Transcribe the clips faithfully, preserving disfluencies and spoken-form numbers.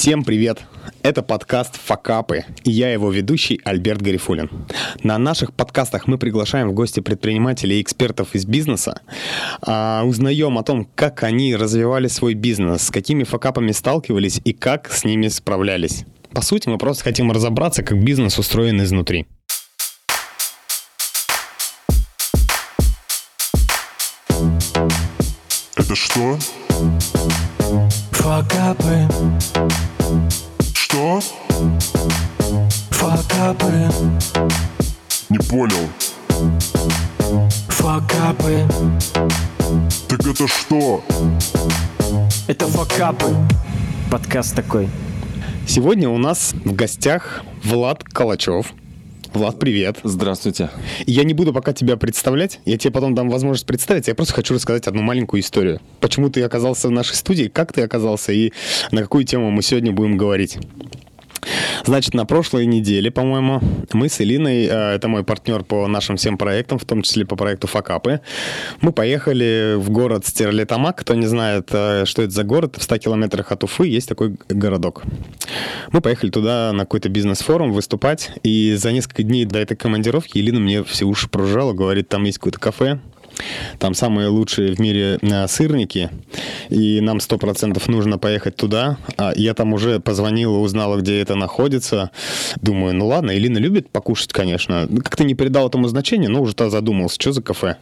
Всем привет! Это подкаст «Факапы», и я его ведущий Альберт Гарифуллин. На наших подкастах мы приглашаем в гости предпринимателей и экспертов из бизнеса, а, узнаем о том, как они развивали свой бизнес, с какими факапами сталкивались и как с ними справлялись. По сути, мы просто хотим разобраться, как бизнес устроен изнутри. Это что? Факапы. Что? Факапы. Не понял. Факапы. Так это что? Это факапы. Подкаст такой. Сегодня у нас в гостях Влад Калачев. Влад, привет. Здравствуйте. Я не буду пока тебя представлять, я тебе потом дам возможность представиться. Я просто хочу рассказать одну маленькую историю. Почему ты оказался в нашей студии, как ты оказался и на какую тему мы сегодня будем говорить. Значит, на прошлой неделе, по-моему, мы с Элиной, это мой партнер по нашим всем проектам, в том числе по проекту «Факапы», мы поехали в город Стерлитамак. Кто не знает, что это за город, в ста километрах от Уфы есть такой городок. Мы поехали туда на какой-то бизнес-форум выступать, и за несколько дней до этой командировки Элина мне все уши прожужжала, говорит, там есть какое-то кафе, там самые лучшие в мире сырники, и нам сто процентов нужно поехать туда. Я там уже позвонила, узнала, где это находится. Думаю, ну ладно, Элина любит покушать, конечно. Как-то не придал этому значения, но уже тогда задумался, что за кафе.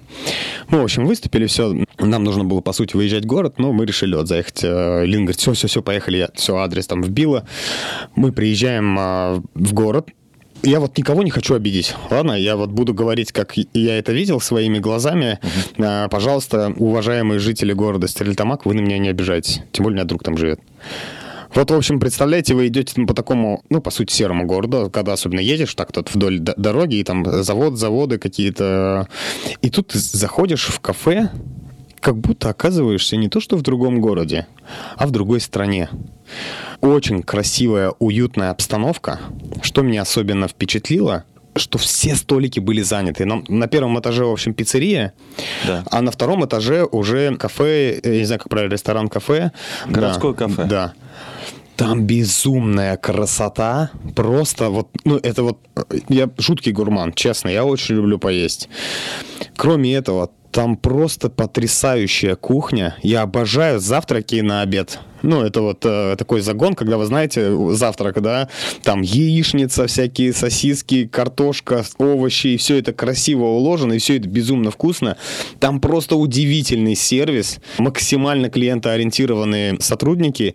Мы, в общем, выступили, все. Нам нужно было, по сути, выезжать в город, но мы решили вот заехать. Элина говорит, все-все-все, поехали. Я все, адрес там вбила. Мы приезжаем в город. Я вот никого не хочу обидеть, ладно? Я вот буду говорить, как я это видел своими глазами. Uh-huh. Пожалуйста, уважаемые жители города Стерлитамак, вы на меня не обижайтесь. Тем более, у меня друг там живет. Вот, в общем, представляете, вы идете по такому, ну, по сути, серому городу, когда особенно едешь так тут вдоль д- дороги, и там завод, заводы какие-то. И тут ты заходишь в кафе, как будто оказываешься не то что в другом городе, а в другой стране. Очень красивая, уютная обстановка. Что меня особенно впечатлило, что все столики были заняты. На, на первом этаже, в общем, пиццерия, да. А на втором этаже уже кафе, я не знаю, как правильно, ресторан-кафе. Городское да, кафе. Да. Там безумная красота, просто вот, ну, это вот, я жуткий гурман, честно, я очень люблю поесть. Кроме этого, там просто потрясающая кухня. Я обожаю завтраки на обед. Ну, это вот э, такой загон, когда, вы знаете, завтрак, да, там яичница, всякие сосиски, картошка, овощи, и все это красиво уложено, и все это безумно вкусно. Там просто удивительный сервис, максимально клиентоориентированные сотрудники.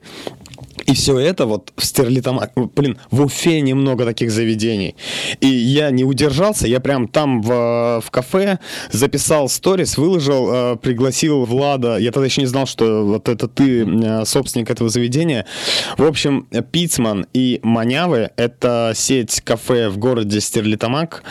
И все это вот в Стерлитамак, блин, в Уфе немного таких заведений. И я не удержался, я прям там в, в кафе записал сторис, выложил, пригласил Влада. Я тогда еще не знал, что вот это ты собственник этого заведения. В общем, Пиццман и Манявы – это сеть кафе в городе Стерлитамак.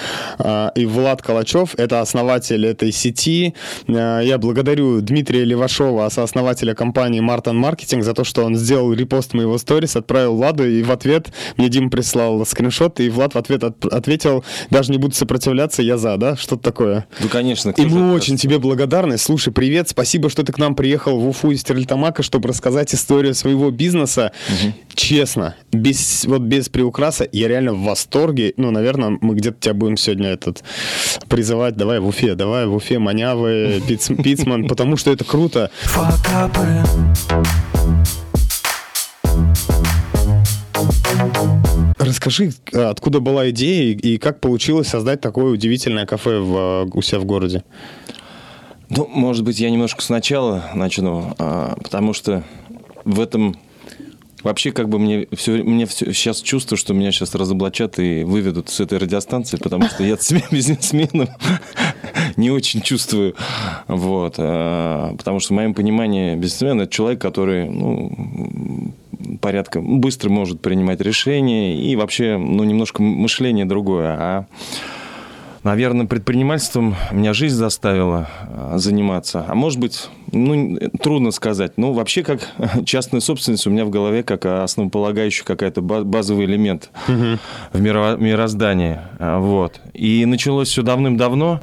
И Влад Калачев – это основатель этой сети. Я благодарю Дмитрия Левашова, сооснователя компании Martin Marketing, за то, что он сделал репост моего сторис, отправил Владу, и в ответ мне Дима прислал скриншот, и Влад в ответ от, ответил, даже не буду сопротивляться, я за, да? Что-то такое. Ну, конечно. И мы это очень тебе благодарны. Слушай, привет, спасибо, что ты к нам приехал в Уфу из Стерлитамака, чтобы рассказать историю своего бизнеса. Угу. Честно, без, вот без приукраса, я реально в восторге. Ну, наверное, мы где-то тебя будем сегодня этот призывать. Давай в Уфе, давай в Уфе, Манявы, Пиццман, потому что это круто. Расскажи, откуда была идея и как получилось создать такое удивительное кафе в, у себя в городе? Ну, может быть, я немножко сначала начну, потому что в этом вообще как бы мне все, мне все, сейчас чувствую, что меня сейчас разоблачат и выведут с этой радиостанции, потому что я себя бизнесменом не очень чувствую. Вот. Потому что в моем понимании бизнесмен – это человек, который, ну, порядка быстро может принимать решения и вообще, ну, немножко мышление другое. А, наверное, предпринимательством меня жизнь заставила заниматься. А может быть, ну, трудно сказать. Ну, вообще, как частная собственность у меня в голове как основополагающий какой-то базовый элемент угу. в мироздании. Вот. И началось все давным-давно.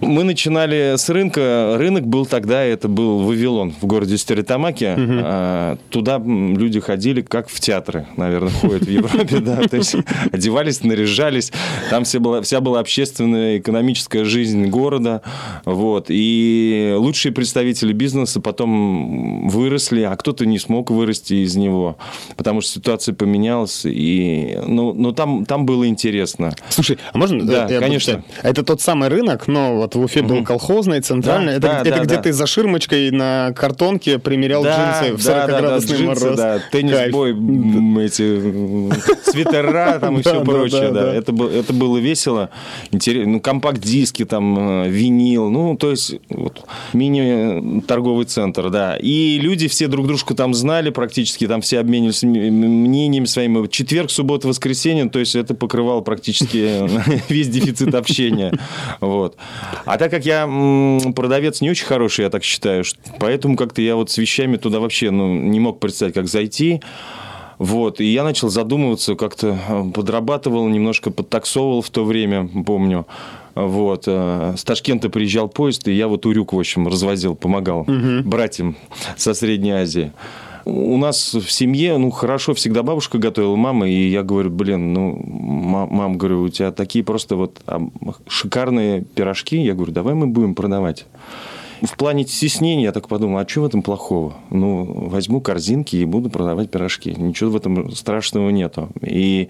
Мы начинали с рынка. Рынок был тогда, это был Вавилон в городе Стеретамаке. Угу. А, туда люди ходили, как в театры, наверное, ходят в Европе. Да, то есть одевались, наряжались. Там вся была общественная, экономическая жизнь города. Вот. И лучшие представители бизнеса потом выросли, а кто-то не смог вырасти из него, потому что ситуация поменялась. И... Ну, но там, там было интересно. Слушай, а можно? Да, я конечно. Буду... Это тот самый рынок, но вот в Уфе был колхозный, центральный. Да, это да, это да, где да. ты за ширмочкой на картонке примерял да, джинсы в сорокаградусный да, да, мороз. Да, теннисбой, эти свитера там и все прочее. Это было весело. Ну, компакт-диски, там, винил. Ну, то есть мини-торговый центр, да. И люди все друг дружку там знали практически, там все обменивались мнениями своими. Четверг, суббота, воскресенье, то есть это покрывало практически весь дефицит общения. Вот. А так как я м, продавец не очень хороший, я так считаю, что, поэтому как-то я вот с вещами туда вообще ну, не мог представить, как зайти. Вот. И я начал задумываться, как-то подрабатывал, немножко подтаксовывал в то время, помню. Вот. С Ташкента приезжал поезд, и я вот урюк, в общем, развозил, помогал угу. братьям со Средней Азии. У нас в семье, ну, хорошо всегда бабушка готовила, мама, и я говорю, блин, ну, мам, мам, говорю, у тебя такие просто вот шикарные пирожки, я говорю, давай мы будем продавать. В плане стеснения я так подумал, а что в этом плохого? Ну, возьму корзинки и буду продавать пирожки. Ничего в этом страшного нету. И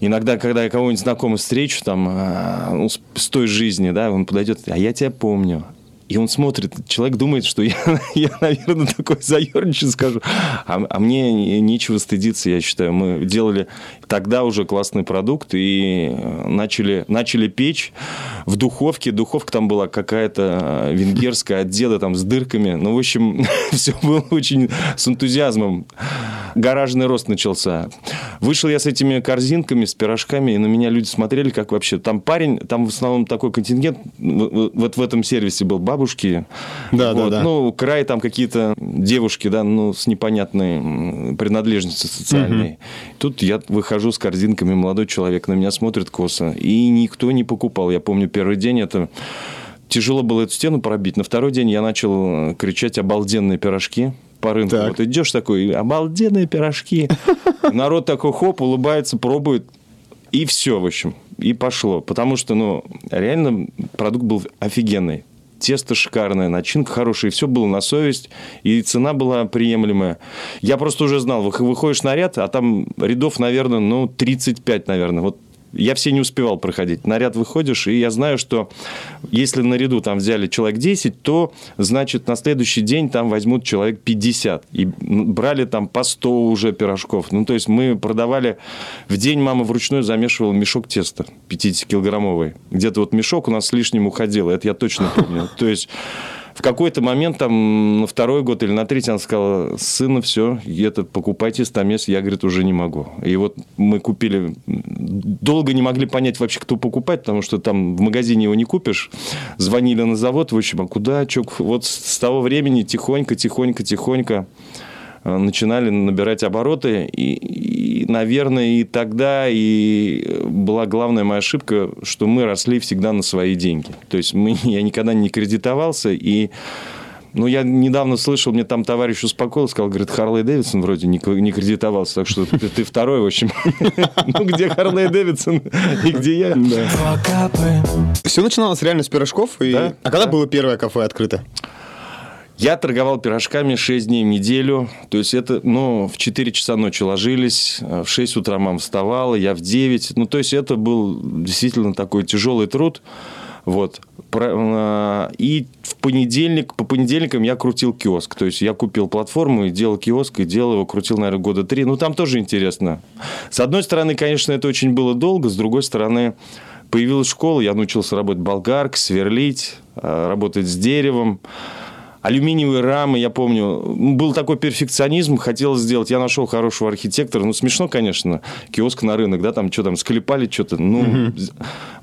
иногда, когда я кого-нибудь знакомого встречу, там, с той жизни, да, он подойдет, а я тебя помню. И он смотрит, человек думает, что я, я наверное, такой заерничаю, скажу. А, а мне нечего стыдиться, я считаю. Мы делали тогда уже классный продукт и начали, начали печь в духовке. Духовка там была какая-то венгерская от деда там, с дырками. Ну, в общем, все было очень с энтузиазмом. Гаражный рост начался. Вышел я с этими корзинками, с пирожками, и на меня люди смотрели, как вообще. Там парень, там в основном такой контингент, вот в этом сервисе был баба. Бабушки, да, вот, да, да. ну, край там какие-то девушки, да, ну, с непонятной принадлежностью социальной. Угу. Тут я выхожу с корзинками, молодой человек на меня смотрит косо, и никто не покупал. Я помню, первый день это... Тяжело было эту стену пробить. На второй день я начал кричать «обалденные пирожки» по рынку. Так. Вот идешь такой «обалденные пирожки». Народ такой хоп, улыбается, пробует, и все, в общем, и пошло. Потому что, ну, реально продукт был офигенный. Тесто шикарное, начинка хорошая, и все было на совесть, и цена была приемлемая. Я просто уже знал, выходишь на ряд, а там рядов, наверное, ну, тридцать пять, наверное. Вот я все не успевал проходить. На ряд выходишь, и я знаю, что если на ряду там взяли человек десять, то, значит, на следующий день там возьмут человек пятьдесят. И брали там по сто уже пирожков. Ну, то есть, мы продавали... В день мама вручную замешивала мешок теста пятидесятикилограммовый. Где-то вот мешок у нас с лишним уходил. Это я точно помню. То есть... В какой-то момент, там, на второй год или на третий, она сказала, сына, все, это, покупайте стамес, я, говорит, уже не могу. И вот мы купили, долго не могли понять вообще, кто покупать, потому что там в магазине его не купишь. Звонили на завод, в общем, а куда, че? Вот с того времени тихонько, тихонько, тихонько начинали набирать обороты. И, и, наверное, и тогда и была главная моя ошибка, что мы росли всегда на свои деньги. То есть, мы, я никогда не кредитовался. И, ну, я недавно слышал, мне там товарищ успокоил, сказал, говорит, Харлей Дэвидсон вроде не, не кредитовался. Так что ты, ты второй, в общем. Ну, где Харлей Дэвидсон и где я? Все начиналось реально с пирожков. А когда было первое кафе открыто? Я торговал пирожками шесть дней в неделю. То есть, это, ну, в четыре часа ночи ложились, в шесть утра мама вставала, я в девять. Ну, то есть, это был действительно такой тяжелый труд. Вот. И в понедельник, по понедельникам я крутил киоск. То есть, я купил платформу и делал киоск, и делал его, крутил, наверное, года три. Ну, там тоже интересно. С одной стороны, конечно, это очень было долго. С другой стороны, появилась школа, я научился работать болгаркой, сверлить, работать с деревом. Алюминиевые рамы, я помню, был такой перфекционизм, хотел сделать. Я нашел хорошего архитектора. Ну, смешно, конечно, киоск на рынок, да, там что там, склепали что-то. Ну, mm-hmm.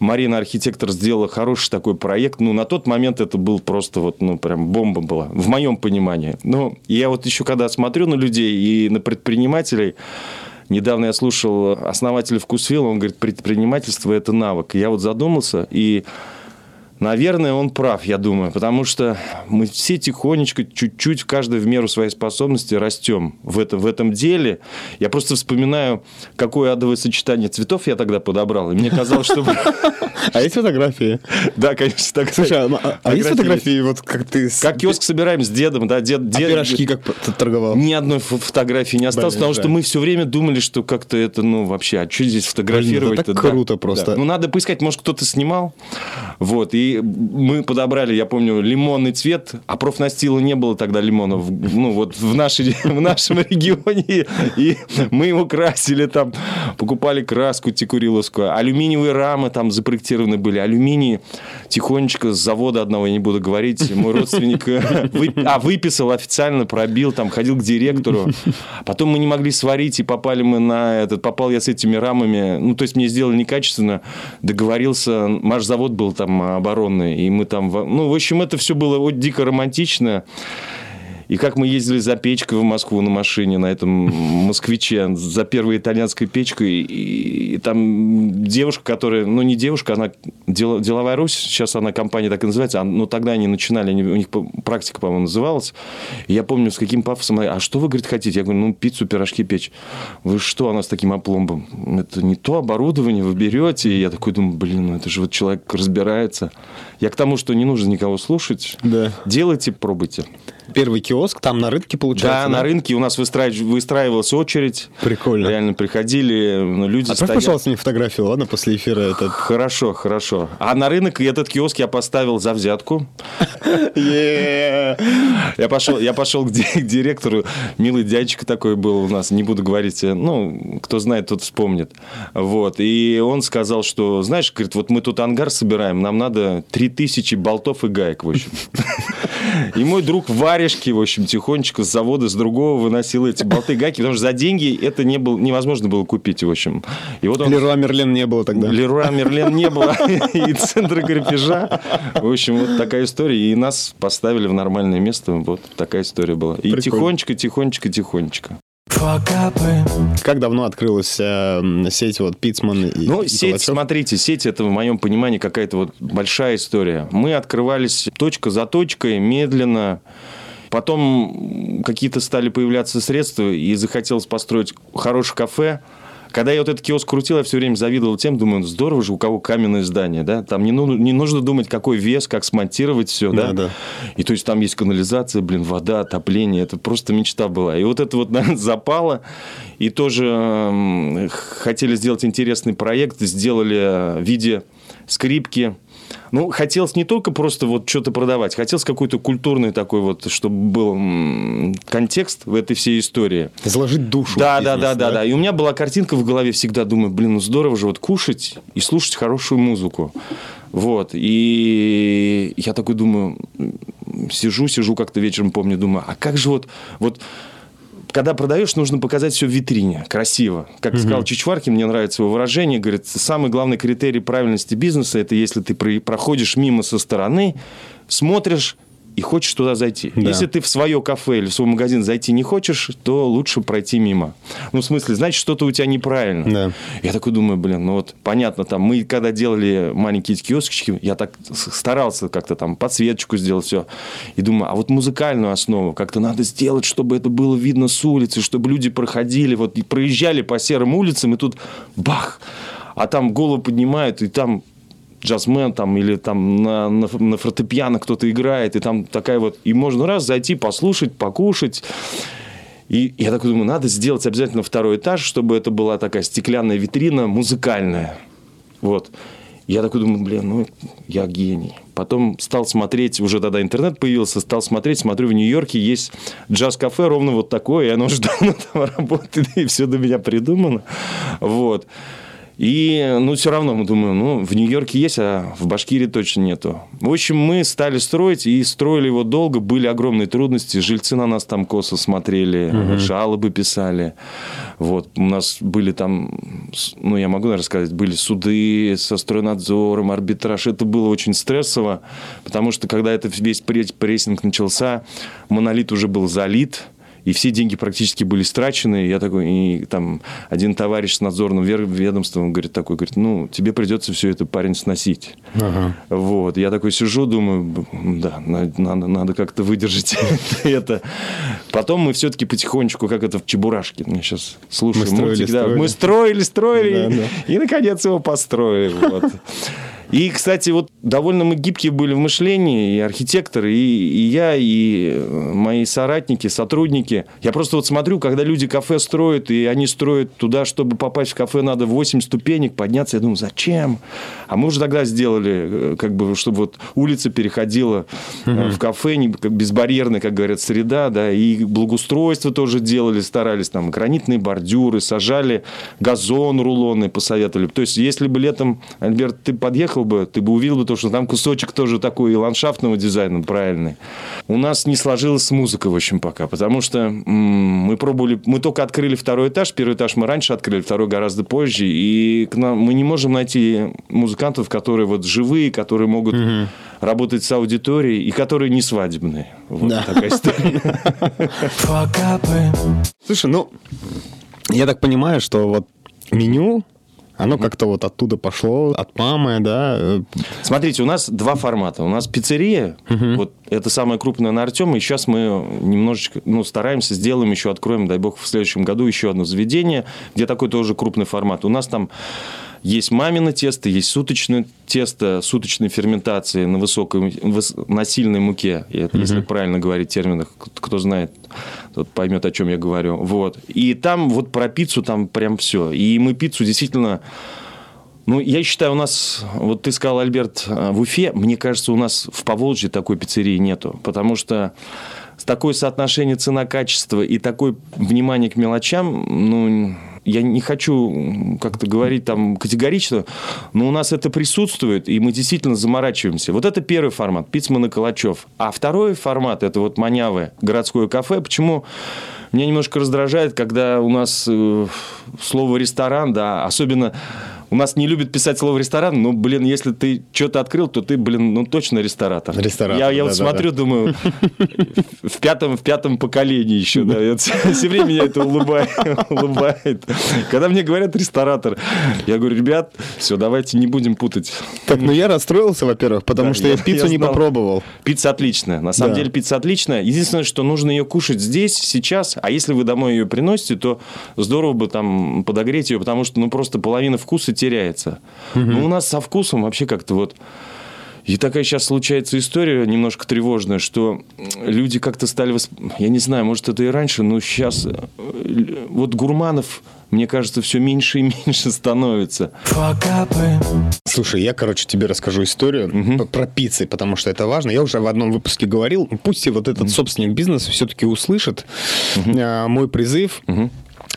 Марина, архитектор, сделала хороший такой проект. Ну, на тот момент это был просто вот, ну, прям бомба была, в моем понимании. Но я вот еще когда смотрю на людей и на предпринимателей, недавно я слушал основателя Вкусвилла, он говорит, предпринимательство – это навык. И я вот задумался, и... Наверное, он прав, я думаю, потому что мы все тихонечко, чуть-чуть, каждый в меру своей способности растем в, это, в этом деле. Я просто вспоминаю, какое адовое сочетание цветов я тогда подобрал, и мне казалось, что... А есть фотографии? Да, конечно. Слушай, а есть фотографии, вот как ты... Как киоск собираем с дедом, да, дед... А пирожки как торговал? Ни одной фотографии не осталось, потому что мы все время думали, что как-то это, ну, вообще, а что здесь фотографировать-то? Это круто просто. Ну, надо поискать, может, кто-то снимал, вот, и И мы подобрали, я помню, лимонный цвет, а профнастила не было тогда лимонов, ну, вот в, нашей, в нашем регионе, и мы его красили там, покупали краску тикуриловскую, алюминиевые рамы там запроектированы были, алюминий тихонечко с завода одного, я не буду говорить, мой родственник а, выписал официально, пробил, там, ходил к директору, потом мы не могли сварить, и попали мы на этот, попал я с этими рамами, ну, то есть, мне сделали некачественно, договорился, наш завод был там оборудован, и мы там... Ну, в общем, это все было вот дико романтично. И как мы ездили за печкой в Москву на машине, на этом москвиче, за первой итальянской печкой. И, и там девушка, которая... Ну, не девушка, она... Дел, Деловая Русь, сейчас она компания так и называется. Но тогда они начинали, они, у них практика, по-моему, называлась. И я помню, с каким пафосом... А что вы, говорит, хотите? Я говорю, ну, пиццу, пирожки печь. Вы что, она с таким опломбом? Это не то оборудование, вы берете. И я такой думаю, блин, ну, это же вот человек разбирается. Я к тому, что не нужно никого слушать. Да. Делайте, пробуйте. Первый киоск, там на рынке, получается? Да, да? На рынке у нас выстраив... выстраивалась очередь. Прикольно. Реально приходили, ну, люди. Отправь, стоят... пожалуйста, мне фотографию, ладно, после эфира. Этот... Хорошо, хорошо. А на рынок этот киоск я поставил за взятку. Я пошел, я пошел к директору. Милый дядечка такой был у нас, не буду говорить, ну, кто знает, тот вспомнит. Вот, и он сказал, что, знаешь, говорит, вот мы тут ангар собираем, нам надо три тысячи болтов и гаек, в общем. И мой друг варежки, в общем, тихонечко с завода, с другого выносил эти болты, гаки, потому что за деньги это не было, невозможно было купить, в общем. И вот он... Леруа Мерлен не было тогда. Леруа Мерлен не было, и центра грабежа. В общем, вот такая история. И нас поставили в нормальное место, вот такая история была. И тихонечко, тихонечко, тихонечко. Как давно открылась э, сеть вот Пиццман и Ну, и сеть, Калачев? Смотрите, сеть это, в моем понимании, какая-то вот большая история. Мы открывались точка за точкой, медленно. Потом какие-то стали появляться средства, и захотелось построить хорошее кафе. Когда я вот этот киоск крутил, я все время завидовал тем, думаю, здорово же, у кого каменное здание, да, там не, ну, не нужно думать, какой вес, как смонтировать все, да, да? Да, и то есть там есть канализация, блин, вода, отопление, это просто мечта была, и вот это вот, наверное, запало, и тоже э, хотели сделать интересный проект, сделали в виде скрипки. Ну, хотелось не только просто вот что-то продавать, хотелось какой-то культурный такой вот, чтобы был контекст в этой всей истории. Изложить душу. Да, бизнес, да, да, да, да. И у меня была картинка в голове, всегда думаю, блин, ну здорово же вот кушать и слушать хорошую музыку. Вот, и я такой думаю, сижу, сижу как-то вечером, помню, думаю, а как же вот... вот когда продаешь, нужно показать все в витрине, красиво. Как угу. сказал Чичваркин, мне нравится его выражение, говорит, самый главный критерий правильности бизнеса – это если ты проходишь мимо со стороны, смотришь и хочешь туда зайти. Да. Если ты в свое кафе или в свой магазин зайти не хочешь, то лучше пройти мимо. Ну, в смысле, значит, что-то у тебя неправильно. Да. Я такой думаю, блин, ну вот, понятно, там, мы когда делали маленькие киосочки, я так старался как-то там подсветочку сделать, все. И думаю, а вот музыкальную основу как-то надо сделать, чтобы это было видно с улицы, чтобы люди проходили, вот, и проезжали по серым улицам, и тут бах, а там голову поднимают, и там... джазмен там, или там на, на, на фортепиано кто-то играет, и там такая вот... И можно раз зайти, послушать, покушать. И я так думаю, надо сделать обязательно второй этаж, чтобы это была такая стеклянная витрина музыкальная. Вот. Я такой думаю, блин, ну, я гений. Потом стал смотреть, уже тогда интернет появился, стал смотреть, смотрю, в Нью-Йорке есть джаз-кафе ровно вот такое, и оно уже давно там работает, и все до меня придумано. Вот. И, ну, все равно мы думаем, ну, в Нью-Йорке есть, а в Башкирии точно нету. В общем, мы стали строить, и строили его долго, были огромные трудности, жильцы на нас там косо смотрели, угу. жалобы писали, вот, у нас были там, ну, я могу, наверное, сказать, были суды со стройнадзором, арбитраж, это было очень стрессово, потому что, когда это весь прессинг начался, монолит уже был залит. И все деньги практически были страчены. Я такой, и там один товарищ с надзорным ведомством говорит такой, говорит, ну, тебе придется все это, парень, сносить. Ага. Вот. Я такой сижу, думаю, да, надо, надо как-то выдержать это. Потом мы все-таки потихонечку, как это в Чебурашке, мы сейчас слушаем мультик. Мы строили, строили, и, наконец, его построили. И, кстати, вот довольно мы гибкие были в мышлении, и архитекторы, и, и я, и мои соратники, сотрудники. Я просто вот смотрю, когда люди кафе строят, и они строят туда, чтобы попасть в кафе, надо восемь ступенек подняться. Я думаю, зачем? А мы уже тогда сделали, как бы, чтобы вот улица переходила mm-hmm. в кафе, не, как, безбарьерная, как говорят, среда, да, и благоустройство тоже делали, старались, там, гранитные бордюры, сажали, газон рулонный посоветовали. То есть, если бы летом, Альберт, ты подъехал бы, ты бы увидел бы то, что там кусочек тоже такой и ландшафтного дизайна правильный. У нас не сложилось с музыкой, в общем, пока, потому что м- мы пробовали, мы только открыли второй этаж, первый этаж мы раньше открыли, второй гораздо позже, и к нам, мы не можем найти музыкантов, которые вот живые, которые могут mm-hmm. работать с аудиторией и которые не свадебные. Вот да. такая история. Слушай, ну, я так понимаю, что вот меню оно как-то вот оттуда пошло, от мамы, да? Смотрите, у нас два формата. У нас пиццерия, uh-huh. вот это самая крупная на Артема, и сейчас мы немножечко, ну, стараемся, сделаем еще, откроем, дай бог, в следующем году еще одно заведение, где такой тоже крупный формат. У нас там есть мамино тесто, есть суточное тесто, суточной ферментации на высокой, на сильной муке, это, uh-huh. если правильно говорить в терминах, кто знает, тот поймет, о чем я говорю. Вот. И там вот про пиццу там прям все. И мы пиццу действительно... Ну, я считаю, у нас, вот ты сказал, Альберт, в Уфе, мне кажется, у нас в Поволжье такой пиццерии нету, потому что такое соотношение цена-качество и такое внимание к мелочам, ну, я не хочу как-то говорить там категорично, но у нас это присутствует, и мы действительно заморачиваемся. Вот это первый формат, Пиццман и Калачев. А второй формат, это вот Манявы, городское кафе. Почему? Меня немножко раздражает, когда у нас э, слово «ресторан», да, особенно... У нас не любят писать слово «ресторан», но, блин, если ты что-то открыл, то ты, блин, ну, точно ресторатор. Ресторатор, Я, я да, вот да, смотрю, да. думаю, в пятом, в пятом поколении еще, да, я, все время меня это улыбает, улыбает. Когда мне говорят «ресторатор», я говорю, ребят, все, давайте не будем путать. Так, ну, я расстроился, во-первых, потому да, что я, я пиццу я не знал. попробовал. Пицца отличная, на самом да. деле пицца отличная. Единственное, что нужно ее кушать здесь, сейчас, а если вы домой ее приносите, то здорово бы там подогреть ее, потому что, ну, просто половина вкуса теряется. Угу. Но у нас со вкусом вообще как-то вот... И такая сейчас случается история немножко тревожная, что люди как-то стали... Восп... Я не знаю, может, это и раньше, но сейчас... Вот гурманов, мне кажется, все меньше и меньше становится. Слушай, я, короче, тебе расскажу историю угу. про пиццы, потому что это важно. Я уже в одном выпуске говорил. Пусть и вот этот угу. собственник бизнеса все-таки услышит угу. мой призыв... Угу.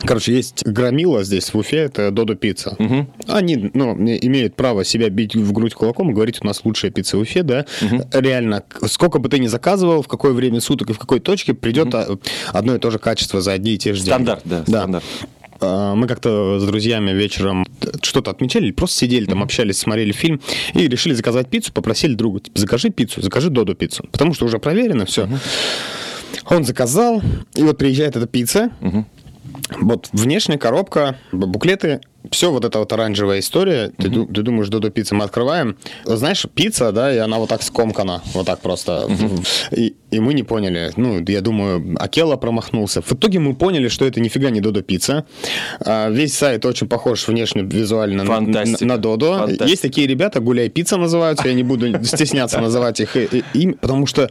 Короче, есть громила здесь в Уфе, это Додо пицца. Угу. Они, ну, имеют право себя бить в грудь кулаком и говорить, у нас лучшая пицца в Уфе, да. Угу. Реально, сколько бы ты ни заказывал, в какое время суток и в какой точке придет угу. одно и то же качество за одни и те же деньги. Стандарт, да, да. стандарт. Мы как-то с друзьями вечером что-то отмечали, просто сидели там, общались, смотрели фильм и решили заказать пиццу, попросили друга, типа, закажи пиццу, закажи Додо пиццу, потому что уже проверено все. Угу. Он заказал, и вот приезжает эта пицца, угу. Вот внешняя коробка, буклеты, все вот эта вот оранжевая история. Mm-hmm. Ты, ты думаешь, Додо пицца мы открываем. Знаешь, пицца, да, и она вот так скомкана, вот так просто. Mm-hmm. И, и мы не поняли. Ну, я думаю, Акела промахнулся. В итоге мы поняли, что это нифига не Додо пицца. А, весь сайт очень похож внешне, визуально на, на, на Додо. Фантастика. Есть такие ребята, Гуляй пицца называются, я не буду стесняться называть их им, потому что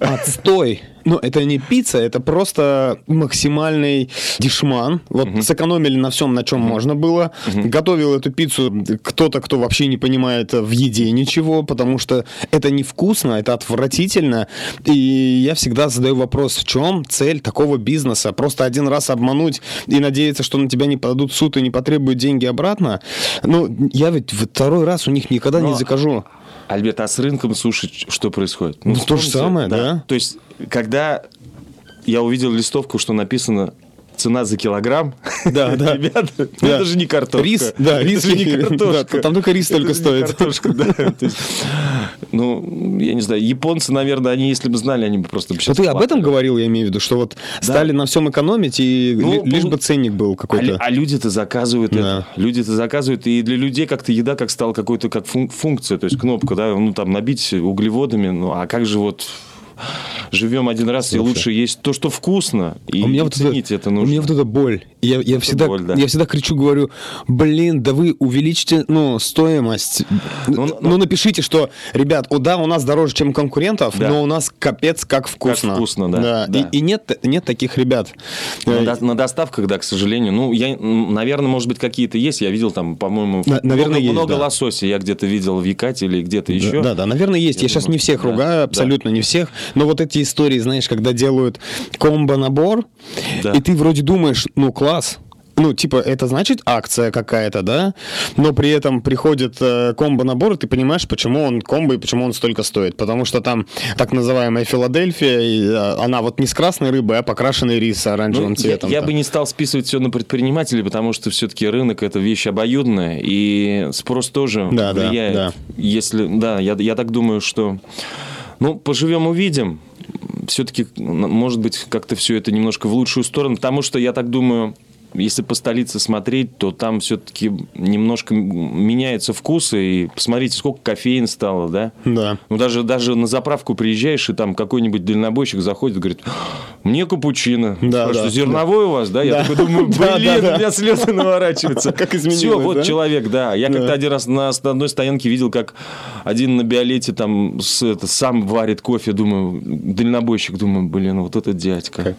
отстой. Ну, это не пицца, это просто максимальный дешман. Вот uh-huh. сэкономили на всем, на чем uh-huh. можно было. Uh-huh. Готовил эту пиццу кто-то, кто вообще не понимает в еде ничего, потому что это невкусно, это отвратительно. И я всегда задаю вопрос, в чем цель такого бизнеса? Просто один раз обмануть и надеяться, что на тебя не подадут в суд и не потребуют деньги обратно? Ну, я ведь второй раз у них никогда Но... не закажу. Альберт, а с рынком суши что происходит? Ну, ну то же самое, да? да? То есть, когда я увидел листовку, что написано «цена за килограмм», да, да. ребята, да. это же не картошка. Рис, да, рис же не картошка. Да, там только рис это только стоит. Картошка, да. ну, я не знаю, японцы, наверное, они, если бы знали, они бы просто... Бы сейчас ты об этом говорил, я имею в виду, что вот да. стали на всем экономить, и ну, лишь был... бы ценник был какой-то. А, а люди-то заказывают да. это. Люди-то заказывают, и для людей как-то еда как стала какой-то как функ- функция, то есть кнопка, да, ну, там, набить углеводами, ну, а как же вот... Живем один раз, слушай, и лучше есть то, что вкусно, и, и вот ценить это, это нужно. У меня вот эта боль. Я, я, всегда, боль, да. я всегда кричу, говорю, блин, да вы увеличите ну, стоимость. Ну, ну, ну напишите, что, ребят, о, да, у нас дороже, чем у конкурентов, да. но у нас капец как вкусно. Как вкусно, да. да. да. И, и нет, нет таких ребят. На, до, на доставках, да, к сожалению. Ну, я, наверное, может быть, какие-то есть. Я видел там, по-моему, на, много, есть, много да. лосося. Я где-то видел в Екате или где-то еще. Да, да, да, наверное, есть. Я, я сейчас думаю, не всех да, ругаю, абсолютно да. не всех. Но вот эти истории, знаешь, когда делают комбо-набор, да. и ты вроде думаешь, ну, класс, ну, типа, это значит акция какая-то, да? Но при этом приходит э, комбо-набор, и ты понимаешь, почему он комбо и почему он столько стоит. Потому что там так называемая Филадельфия, и, а, она вот не с красной рыбы, а покрашенный рис оранжевым ну, цветом. Я, я бы не стал списывать все на предпринимателей, потому что все-таки рынок – это вещь обоюдная, и спрос тоже да, влияет. Да, да. Если, да, я, я так думаю, что... Ну, поживем, увидим. Все-таки, может быть, как-то все это немножко в лучшую сторону. Потому что, я так думаю, если по столице смотреть, то там все-таки немножко меняются вкусы. И посмотрите, сколько кофеин стало, да? Да. Ну, даже, даже на заправку приезжаешь, и там какой-нибудь дальнобойщик заходит и говорит, мне капучино. Да, да, что, зерновой да. у вас, да? Я да. такой думаю, блин, да, да, да. у меня слезы наворачиваются. Как изменилось, все, вот да? человек, да. Я да. как-то один раз на одной стоянке видел, как один на Биолете там с, это, сам варит кофе, думаю, дальнобойщик, думаю, блин, вот это дядька.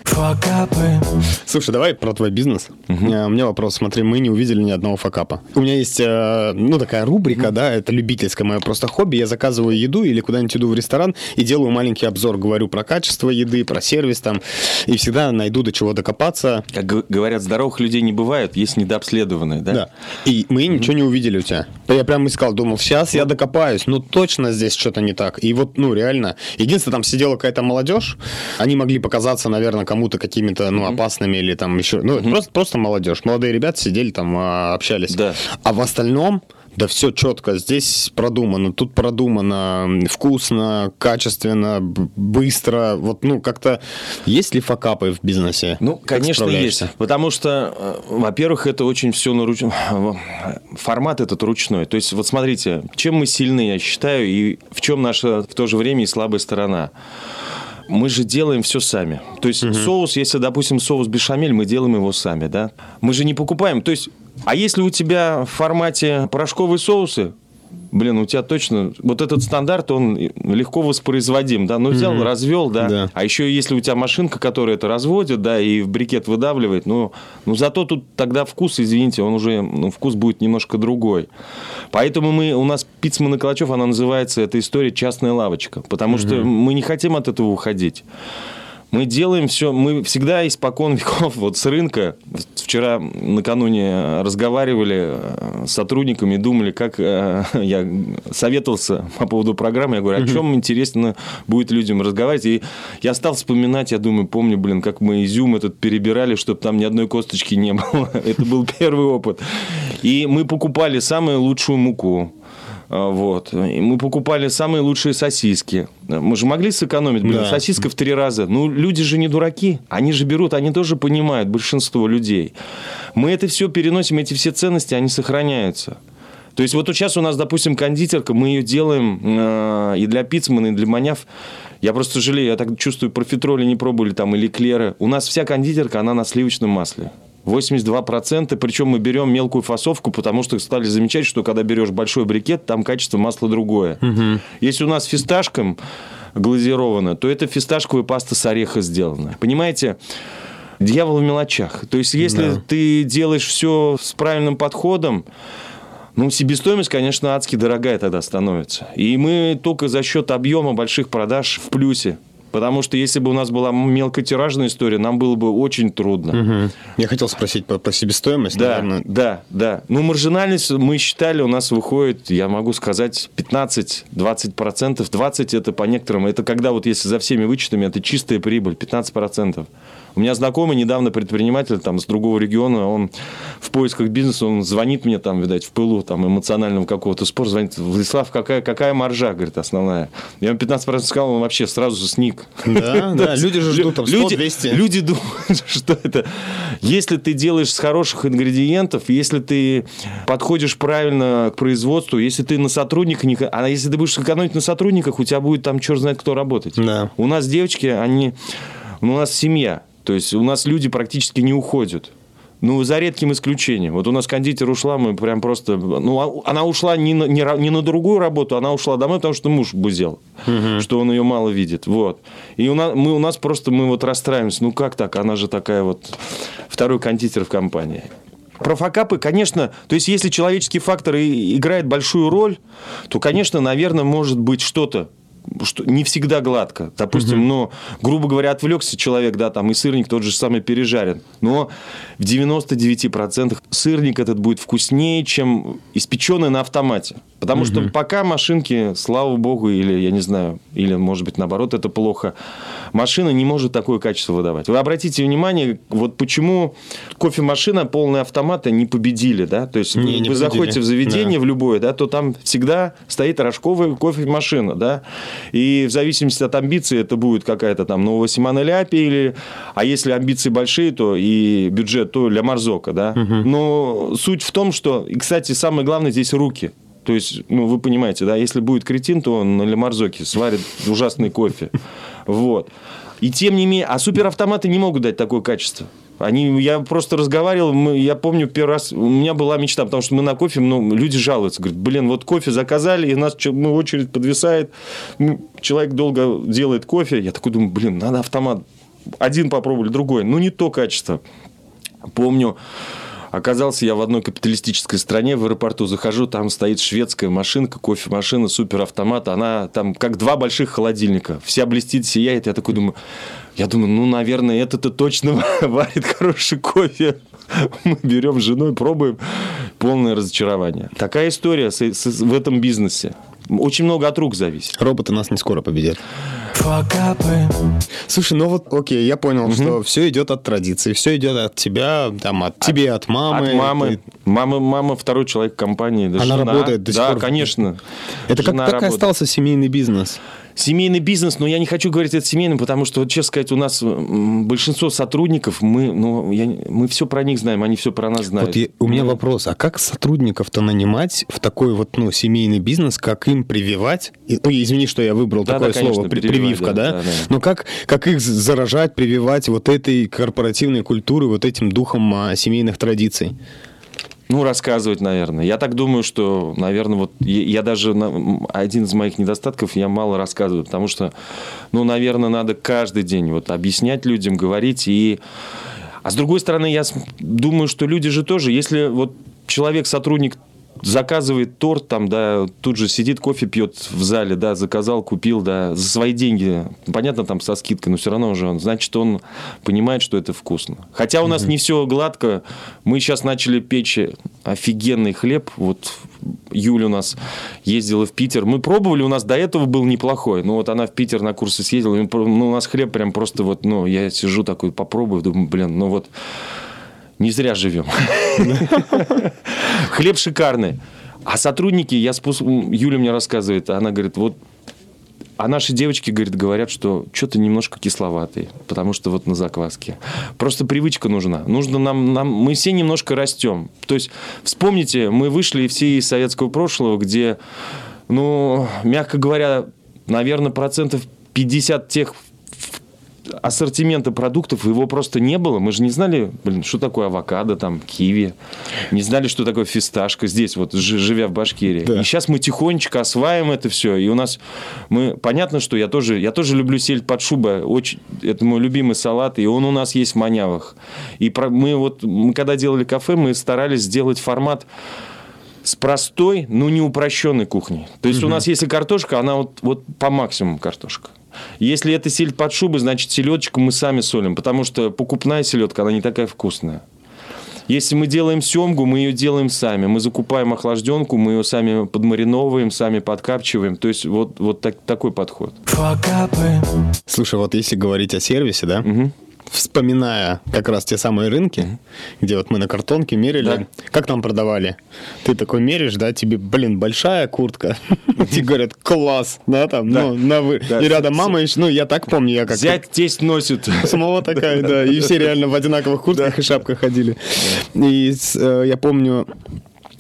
Слушай, давай про твой бизнес. Uh-huh. У меня вопрос, смотри, мы не увидели ни одного факапа. У меня есть, ну, такая рубрика, uh-huh. да, это любительское мое просто хобби. Я заказываю еду или куда-нибудь иду в ресторан и делаю маленький обзор, говорю про качество еды, про сервис там, и всегда найду до чего докопаться. Как говорят, здоровых людей не бывает, есть недообследованные, да? Да, и мы uh-huh. ничего не увидели у тебя. Я прям искал, думал, сейчас я докопаюсь, ну, точно здесь что-то не так. И вот, ну, реально, единственное, там сидела какая-то молодежь, они могли показаться, наверное, кому-то какими-то, ну, uh-huh. опасными или там еще, ну, uh-huh. просто Просто молодежь. Молодые ребята сидели там, общались. Да. А в остальном, да, все четко. Здесь продумано, тут продумано, вкусно, качественно, быстро. Вот, ну, как-то есть ли факапы в бизнесе? Ну, как конечно, есть. Потому что, во-первых, это очень все на руч... Формат этот ручной. То есть, вот смотрите, чем мы сильны, я считаю, и в чем наша в то же время и слабая сторона. Мы же делаем все сами. То есть, угу. соус, если, допустим, соус бешамель, мы делаем его сами, да? Мы же не покупаем. То есть, а если у тебя в формате порошковые соусы, блин, у тебя точно... Вот этот стандарт, он легко воспроизводим, да? Ну, взял, угу. развел, да? да? А еще если у тебя машинка, которая это разводит, да, и в брикет выдавливает, ну, ну зато тут тогда вкус, извините, он уже... Ну, вкус будет немножко другой. Поэтому мы... У нас Пиццман и Калачев, она называется, эта история «Частная лавочка». Потому угу. что мы не хотим от этого уходить. Мы делаем все, мы всегда испокон веков вот с рынка. Вчера накануне разговаривали с сотрудниками, думали, как э, я советовался по поводу программы. Я говорю, о чем интересно будет людям разговаривать. И я стал вспоминать, я думаю, помню, блин, как мы изюм этот перебирали, чтобы там ни одной косточки не было. Это был первый опыт. И мы покупали самую лучшую муку. Вот. И мы покупали самые лучшие сосиски. Мы же могли сэкономить, блин, да. сосиска в три раза. Ну, люди же не дураки. Они же берут, они тоже понимают, большинство людей. Мы это все переносим, эти все ценности, они сохраняются. То есть, вот сейчас у нас, допустим, кондитерка, мы ее делаем э, и для Пиццмана, и для Маняв. Я просто жалею, я так чувствую, профитроли не пробовали там, или эклеры. У нас вся кондитерка, она на сливочном масле. восемьдесят два процента, причем мы берем мелкую фасовку, потому что стали замечать, что когда берешь большой брикет, там качество масла другое. Угу. Если у нас фисташком глазировано, то это фисташковая паста с ореха сделана. Понимаете, дьявол в мелочах. То есть, если да. ты делаешь все с правильным подходом, ну, себестоимость, конечно, адски дорогая тогда становится. И мы только за счет объема больших продаж в плюсе. Потому что если бы у нас была мелкотиражная история, нам было бы очень трудно. Угу. Я хотел спросить про, про себестоимость. Да, наверное. да, да. Ну, маржинальность, мы считали, у нас выходит, я могу сказать, пятнадцать-двадцать процентов. двадцать процентов это по некоторым, это когда вот если за всеми вычетами, это чистая прибыль, пятнадцать процентов. У меня знакомый недавно предприниматель там, с другого региона, он в поисках бизнеса, он звонит мне, там, видать, в пылу там, эмоционального какого-то спора, звонит: Владислав, какая, какая маржа, говорит, основная? Я ему пятнадцать процентов сказал, он вообще сразу же сник. Да, да, люди же ждут там сто двести. Люди думают, что это... Если ты делаешь с хороших ингредиентов, если ты подходишь правильно к производству, если ты на сотрудника... Не... А если ты будешь экономить на сотрудниках, у тебя будет там черт знает кто работать. Да. У нас девочки, они... Ну, у нас семья. То есть, у нас люди практически не уходят. Ну, за редким исключением. Вот у нас кондитер ушла, мы прям просто... Ну, она ушла не на, не, не на другую работу, она ушла домой, потому что муж бузел, угу. что он ее мало видит. Вот. И у нас, мы, у нас просто мы вот расстраиваемся. Ну, как так? Она же такая вот... Второй кондитер в компании. Про факапы, конечно... То есть, если человеческий фактор играет большую роль, то, конечно, наверное, может быть что-то. Что не всегда гладко. Допустим, uh-huh. ну, грубо говоря, отвлекся человек, да, там, и сырник тот же самый пережарен. Но в девяноста девяти процентах сырник этот будет вкуснее, чем испеченный на автомате. Потому uh-huh. что пока машинки, слава богу, или, я не знаю, или, может быть, наоборот, это плохо, машина не может такое качество выдавать. Вы обратите внимание, вот почему кофемашина, полные автоматы не победили, да? То есть, не, вы не заходите в заведение, да. в любое, да, то там всегда стоит рожковая кофемашина, да? И в зависимости от амбиций это будет какая-то там новая Симона Ляпи, или... а если амбиции большие, то и бюджет, то Ля Марзока, да. Угу. Но суть в том, что, и, кстати, самое главное здесь руки. То есть, ну, вы понимаете, да, если будет кретин, то он на Ля Марзоке сварит ужасный кофе. Вот. И тем не менее, а суперавтоматы не могут дать такое качество. Они, я просто разговаривал, мы, я помню первый раз, у меня была мечта, потому что мы на кофе, ну, люди жалуются, говорят, блин, вот кофе заказали, и нас ну, очередь подвисает, человек долго делает кофе, я такой думаю, блин, надо автомат, один попробовали, другой, ну, не то качество. Помню, оказался я в одной капиталистической стране, в аэропорту захожу, там стоит шведская машинка, кофемашина, суперавтомат, она там как два больших холодильника, вся блестит, сияет, я такой думаю... Я думаю, ну, наверное, это-то точно варит хороший кофе. Мы берем с женой, пробуем. Полное разочарование. Такая история с, с, в этом бизнесе. Очень много от рук зависит. Роботы нас не скоро победят. Факапы. Слушай, ну вот, окей, я понял, угу. что все идет от традиции, все идет от тебя, там, от, от тебе, от мамы. От мамы. Ты... Мама, мама второй человек в компании. Да, она жена. Работает до сих да, пор. Да, конечно. Это жена как, как и остался семейный бизнес. Семейный бизнес, но я не хочу говорить это семейным, потому что, вот, честно сказать, у нас большинство сотрудников, мы, ну, я, мы все про них знаем, они все про нас знают. Вот я, у меня вопрос, а как сотрудников-то нанимать в такой вот, ну, семейный бизнес, как им прививать, и, ну, извини, что я выбрал да, такое да, конечно, слово, прививка, да, да? Да, да. но как, как их заражать, прививать вот этой корпоративной культурой, вот этим духом а, семейных традиций? Ну, рассказывать, наверное. Я так думаю, что, наверное, вот я, я даже... Один из моих недостатков, я мало рассказываю, потому что, ну, наверное, надо каждый день вот объяснять людям, говорить. И... А с другой стороны, я думаю, что люди же тоже, если вот человек, сотрудник, заказывает торт, там, да, тут же сидит, кофе пьет в зале, да, заказал, купил, да, за свои деньги. Понятно, там, со скидкой, но все равно уже он, значит, он понимает, что это вкусно. Хотя у нас mm-hmm. не все гладко. Мы сейчас начали печь офигенный хлеб. Вот Юля у нас ездила в Питер. Мы пробовали, у нас до этого был неплохой. Ну, вот она в Питер на курсы съездила. Ну, у нас хлеб прям просто вот, ну, я сижу такой, попробую, думаю, блин, ну вот... Не зря живем. Хлеб шикарный. А сотрудники, я спуск... Юля мне рассказывает, она говорит, вот, а наши девочки, говорит, говорят, что что-то немножко кисловатые, потому что вот на закваске. Просто привычка нужна. Нужно нам, нам, мы все немножко растем. То есть, вспомните, мы вышли все из советского прошлого, где, ну, мягко говоря, наверное, процентов пятьдесят тех... ассортимента продуктов, его просто не было. Мы же не знали, блин, что такое авокадо, там, киви. Не знали, что такое фисташка здесь, вот, живя в Башкирии. Да. И сейчас мы тихонечко осваиваем это все. И у нас... Мы... Понятно, что я тоже, я тоже люблю сельдь под шубой. Очень... Это мой любимый салат, и он у нас есть в Манявах. И про... мы вот... Мы когда делали кафе, мы старались сделать формат с простой, но не упрощенной кухней. То есть, угу. у нас, если картошка, она вот, вот по максимуму картошка. Если это сельдь под шубой, значит, селедочку мы сами солим, потому что покупная селедка, она не такая вкусная. Если мы делаем семгу, мы ее делаем сами. Мы закупаем охлажденку, мы ее сами подмариновываем, сами подкапчиваем. То есть, вот, вот так, такой подход. Слушай, вот если говорить о сервисе, да? Угу. вспоминая как раз те самые рынки, mm-hmm. где вот мы на картонке мерили, да. как нам продавали. Ты такой меришь, да, тебе, блин, большая куртка. Тебе говорят, класс, да, там, ну, на вы. И рядом мама еще, ну, я так помню, я как-то... Зять, тесть носит. Самова такая, да, и все реально в одинаковых куртках и шапках ходили. И я помню...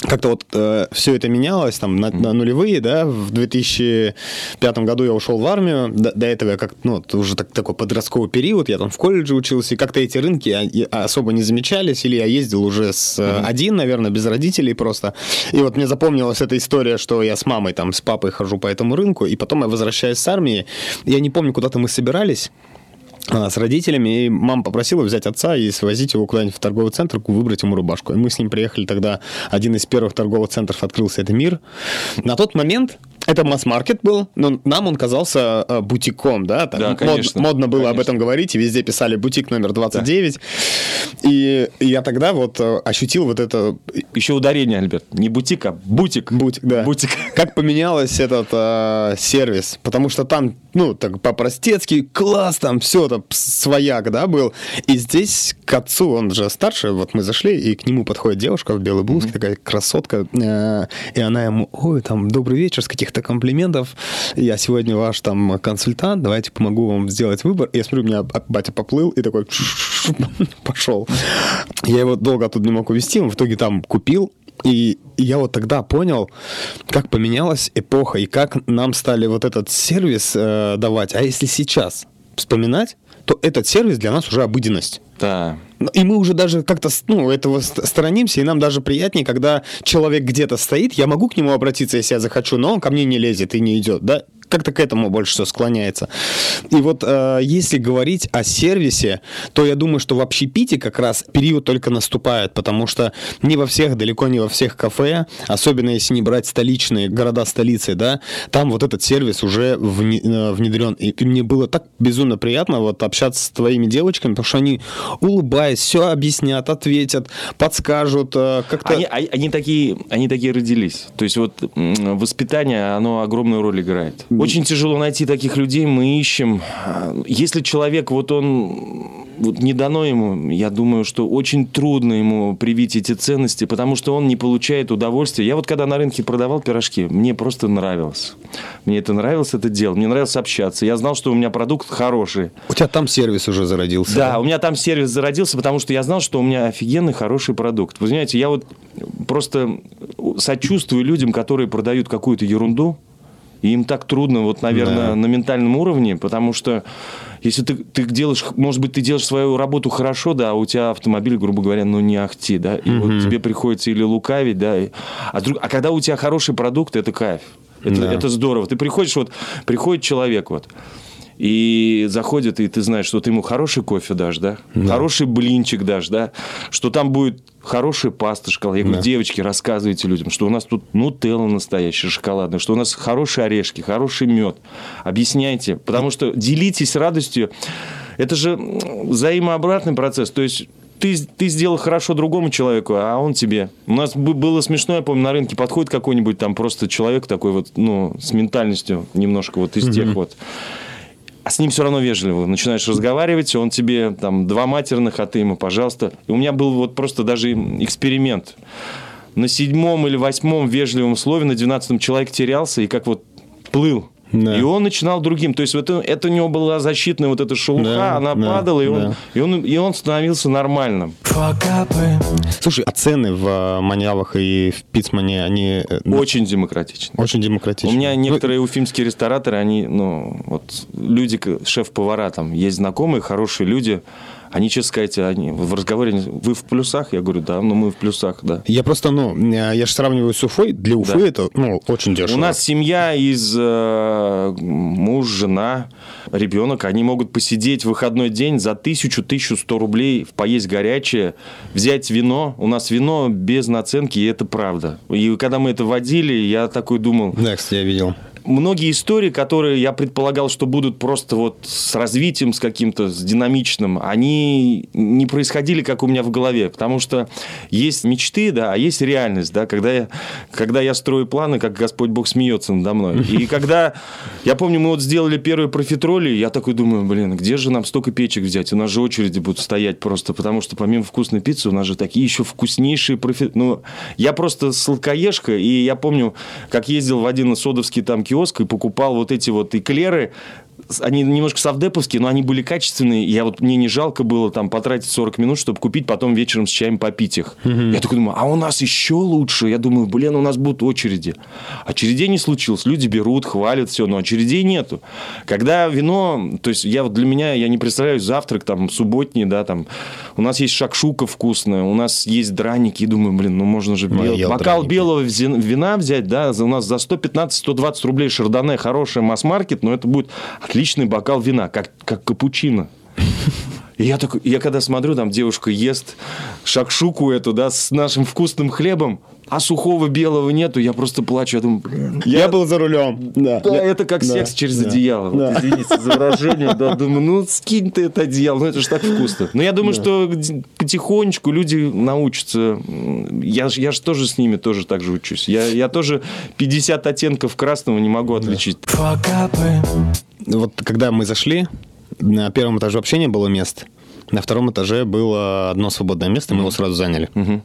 Как-то вот э, все это менялось там, на, на нулевые, да, в две тысячи пятом году я ушел в армию, до, до этого я как-то, ну, уже так, такой подростковый период, я там в колледже учился, и как-то эти рынки особо не замечались, или я ездил уже с, mm-hmm. один, наверное, без родителей просто, и вот мне запомнилась эта история, что я с мамой, там, с папой хожу по этому рынку, и потом я возвращаюсь с армии, я не помню, куда-то мы собирались, с родителями, и мама попросила взять отца и свозить его куда-нибудь в торговый центр, выбрать ему рубашку. И мы с ним приехали тогда, один из первых торговых центров открылся, это «Мир». На тот момент это масс-маркет был, но нам он казался бутиком, да? Так, да, конечно. Мод, модно было конечно. Об этом говорить, и везде писали «бутик номер двадцать девять». Да. И я тогда вот ощутил вот это... Еще ударение, Альберт. Не бутик, а бутик. Бутик, да. Бутик. Как поменялось этот э, сервис. Потому что там, ну, так по-простецки, класс, там все, там свояк, да, был. И здесь к отцу, он же старше, вот мы зашли, и к нему подходит девушка в белой блузке, mm-hmm. такая красотка. Э, и она ему, ой, там, добрый вечер, с каких-то комплиментов. Я сегодня ваш там консультант, давайте помогу вам сделать выбор. И я смотрю, у меня батя поплыл, и такой пошел. Я его долго оттуда не мог увезти, он в итоге там купил, и я вот тогда понял, как поменялась эпоха, и как нам стали вот этот сервис э, давать. А если сейчас вспоминать, то этот сервис для нас уже обыденность. Да. И мы уже даже как-то, ну, этого сторонимся, и нам даже приятнее, когда человек где-то стоит, я могу к нему обратиться, если я захочу, но он ко мне не лезет и не идет, да? Как-то к этому больше все склоняется. И вот э, если говорить о сервисе, то я думаю, что в общепите как раз период только наступает, потому что не во всех, далеко не во всех кафе, особенно если не брать столичные города, столицы, да, там вот этот сервис уже внедрен. И мне было так безумно приятно вот общаться с твоими девочками, потому что они, улыбаясь, все объяснят, ответят, подскажут. Э, как-то... Они, они, такие, они такие родились. То есть вот воспитание, оно огромную роль играет. Очень тяжело найти таких людей, мы ищем. Если человек, вот он, вот не дано ему, я думаю, что очень трудно ему привить эти ценности, потому что он не получает удовольствия. Я вот когда на рынке продавал пирожки, мне просто нравилось. Мне это нравилось, это дело. Мне нравилось общаться. Я знал, что у меня продукт хороший. У тебя там сервис уже зародился. Да, да? У меня там сервис зародился, потому что я знал, что у меня офигенный хороший продукт. Вы знаете, я вот просто сочувствую людям, которые продают какую-то ерунду. И им так трудно, вот, наверное, да. на ментальном уровне, потому что если ты, ты делаешь, может быть, ты делаешь свою работу хорошо, да, а у тебя автомобиль, грубо говоря, ну не ахти, да, и угу. вот тебе приходится или лукавить, да, и... а, друг... а когда у тебя хороший продукт, это кайф, это, да. это здорово. Ты приходишь, вот, приходит человек, вот, и заходит, и ты знаешь, что ты ему хороший кофе дашь, да, да. хороший блинчик дашь, да, что там будет... Хорошая паста шоколад. Я говорю, да. девочки, рассказывайте людям, что у нас тут нутелла настоящая шоколадная, что у нас хорошие орешки, хороший мед. Объясняйте, потому что делитесь радостью. Это же взаимообратный процесс. То есть ты, ты сделал хорошо другому человеку, а он тебе. У нас было смешно, я помню, на рынке подходит какой-нибудь там просто человек такой вот, ну, с ментальностью немножко вот из mm-hmm. тех вот. А с ним все равно вежливо. Начинаешь разговаривать, он тебе там два матерных, а ты ему, пожалуйста. И у меня был вот просто даже эксперимент. На седьмом или восьмом вежливом слове, на двенадцатом человек терялся и как вот плыл. Да. И он начинал другим. То есть вот это у него была защитная вот эта шелуха, да, она да, падала, и, да. он, и, он, и он становился нормальным. Слушай, а цены в Манявах и в Пиццмане, они... Очень демократичны. Очень демократичны. У меня некоторые ну... уфимские рестораторы, они, ну, вот, люди, шеф-повара там, есть знакомые, хорошие люди, они, честно сказать, они в разговоре, вы в плюсах? Я говорю, да, ну мы в плюсах, да. Я просто, ну, я же сравниваю с Уфой, для Уфы да. это, ну, очень дешево. У нас семья из э, муж, жена, ребенок, они могут посидеть в выходной день за тысячу-тысячу сто рублей, поесть горячее, взять вино. У нас вино без наценки, и это правда. И когда мы это водили, я такой думал... Да, кстати, я видел. многие истории, которые я предполагал, что будут просто вот с развитием, с каким-то, с динамичным, они не происходили, как у меня в голове, потому что есть мечты, да, а есть реальность, да, когда я, когда я строю планы, как Господь Бог смеется надо мной. И когда, я помню, мы вот сделали первые профитроли, я такой думаю, блин, где же нам столько печек взять? У нас же очереди будут стоять просто, потому что помимо вкусной пиццы у нас же такие еще вкуснейшие профитроли. Ну, я просто сладкоежка, и я помню, как ездил в один содовский там киоск и покупал вот эти вот эклеры. Они немножко совдеповские, но они были качественные. Я вот, мне не жалко было там потратить сорок минут, чтобы купить, потом вечером с чаем попить их. Mm-hmm. Я такой думаю, а у нас еще лучше. Я думаю, блин, у нас будут очереди. Очередей не случилось. Люди берут, хвалят, все, но очередей нету. Когда вино, то есть я вот для меня, я не представляю завтрак там субботний, да, там. У нас есть шакшука вкусная, у нас есть драники. И думаю, блин, ну можно же бел... бокал драники. Белого вина взять, да, у нас за сто пятнадцать - сто двадцать рублей шардоне, хороший масс-маркет, но это будет отличный бокал вина, как, как капучино. И я, так, я когда смотрю, там девушка ест шакшуку эту, да, с нашим вкусным хлебом, а сухого белого нету, я просто плачу. Я думаю, блин. Я, я был за рулем. Да. Да, это как да. секс через да. одеяло. Да. Вот, извините за выражение. Да, думаю, ну скинь ты это одеяло, ну это же так вкусно. Но я думаю, да. что потихонечку люди научатся. Я, я же тоже с ними тоже так же учусь. Я, я тоже пятьдесят оттенков красного не могу отличить. Да. Вот когда мы зашли, на первом этаже вообще не было мест. На втором этаже было одно свободное место, mm-hmm. мы его сразу заняли. Mm-hmm.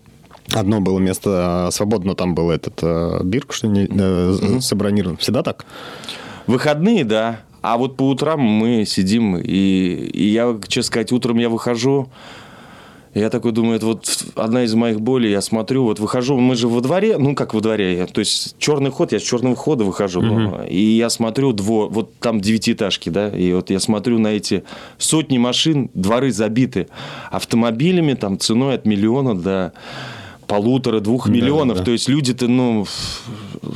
Одно было место свободно, там был этот э, бирк, что не, э, mm-hmm. забронирован. Всегда так? Выходные, да. А вот по утрам мы сидим, и, и я, честно сказать, утром я выхожу, я такой думаю, это вот одна из моих болей, я смотрю, вот выхожу, мы же во дворе, ну, как во дворе, я, то есть черный ход, я с черного хода выхожу, mm-hmm. и я смотрю, двор, вот там девятиэтажки, да, и вот я смотрю на эти сотни машин, дворы забиты автомобилями, там, ценой от миллиона до полутора-двух миллионов, да, да. То есть люди-то, ну,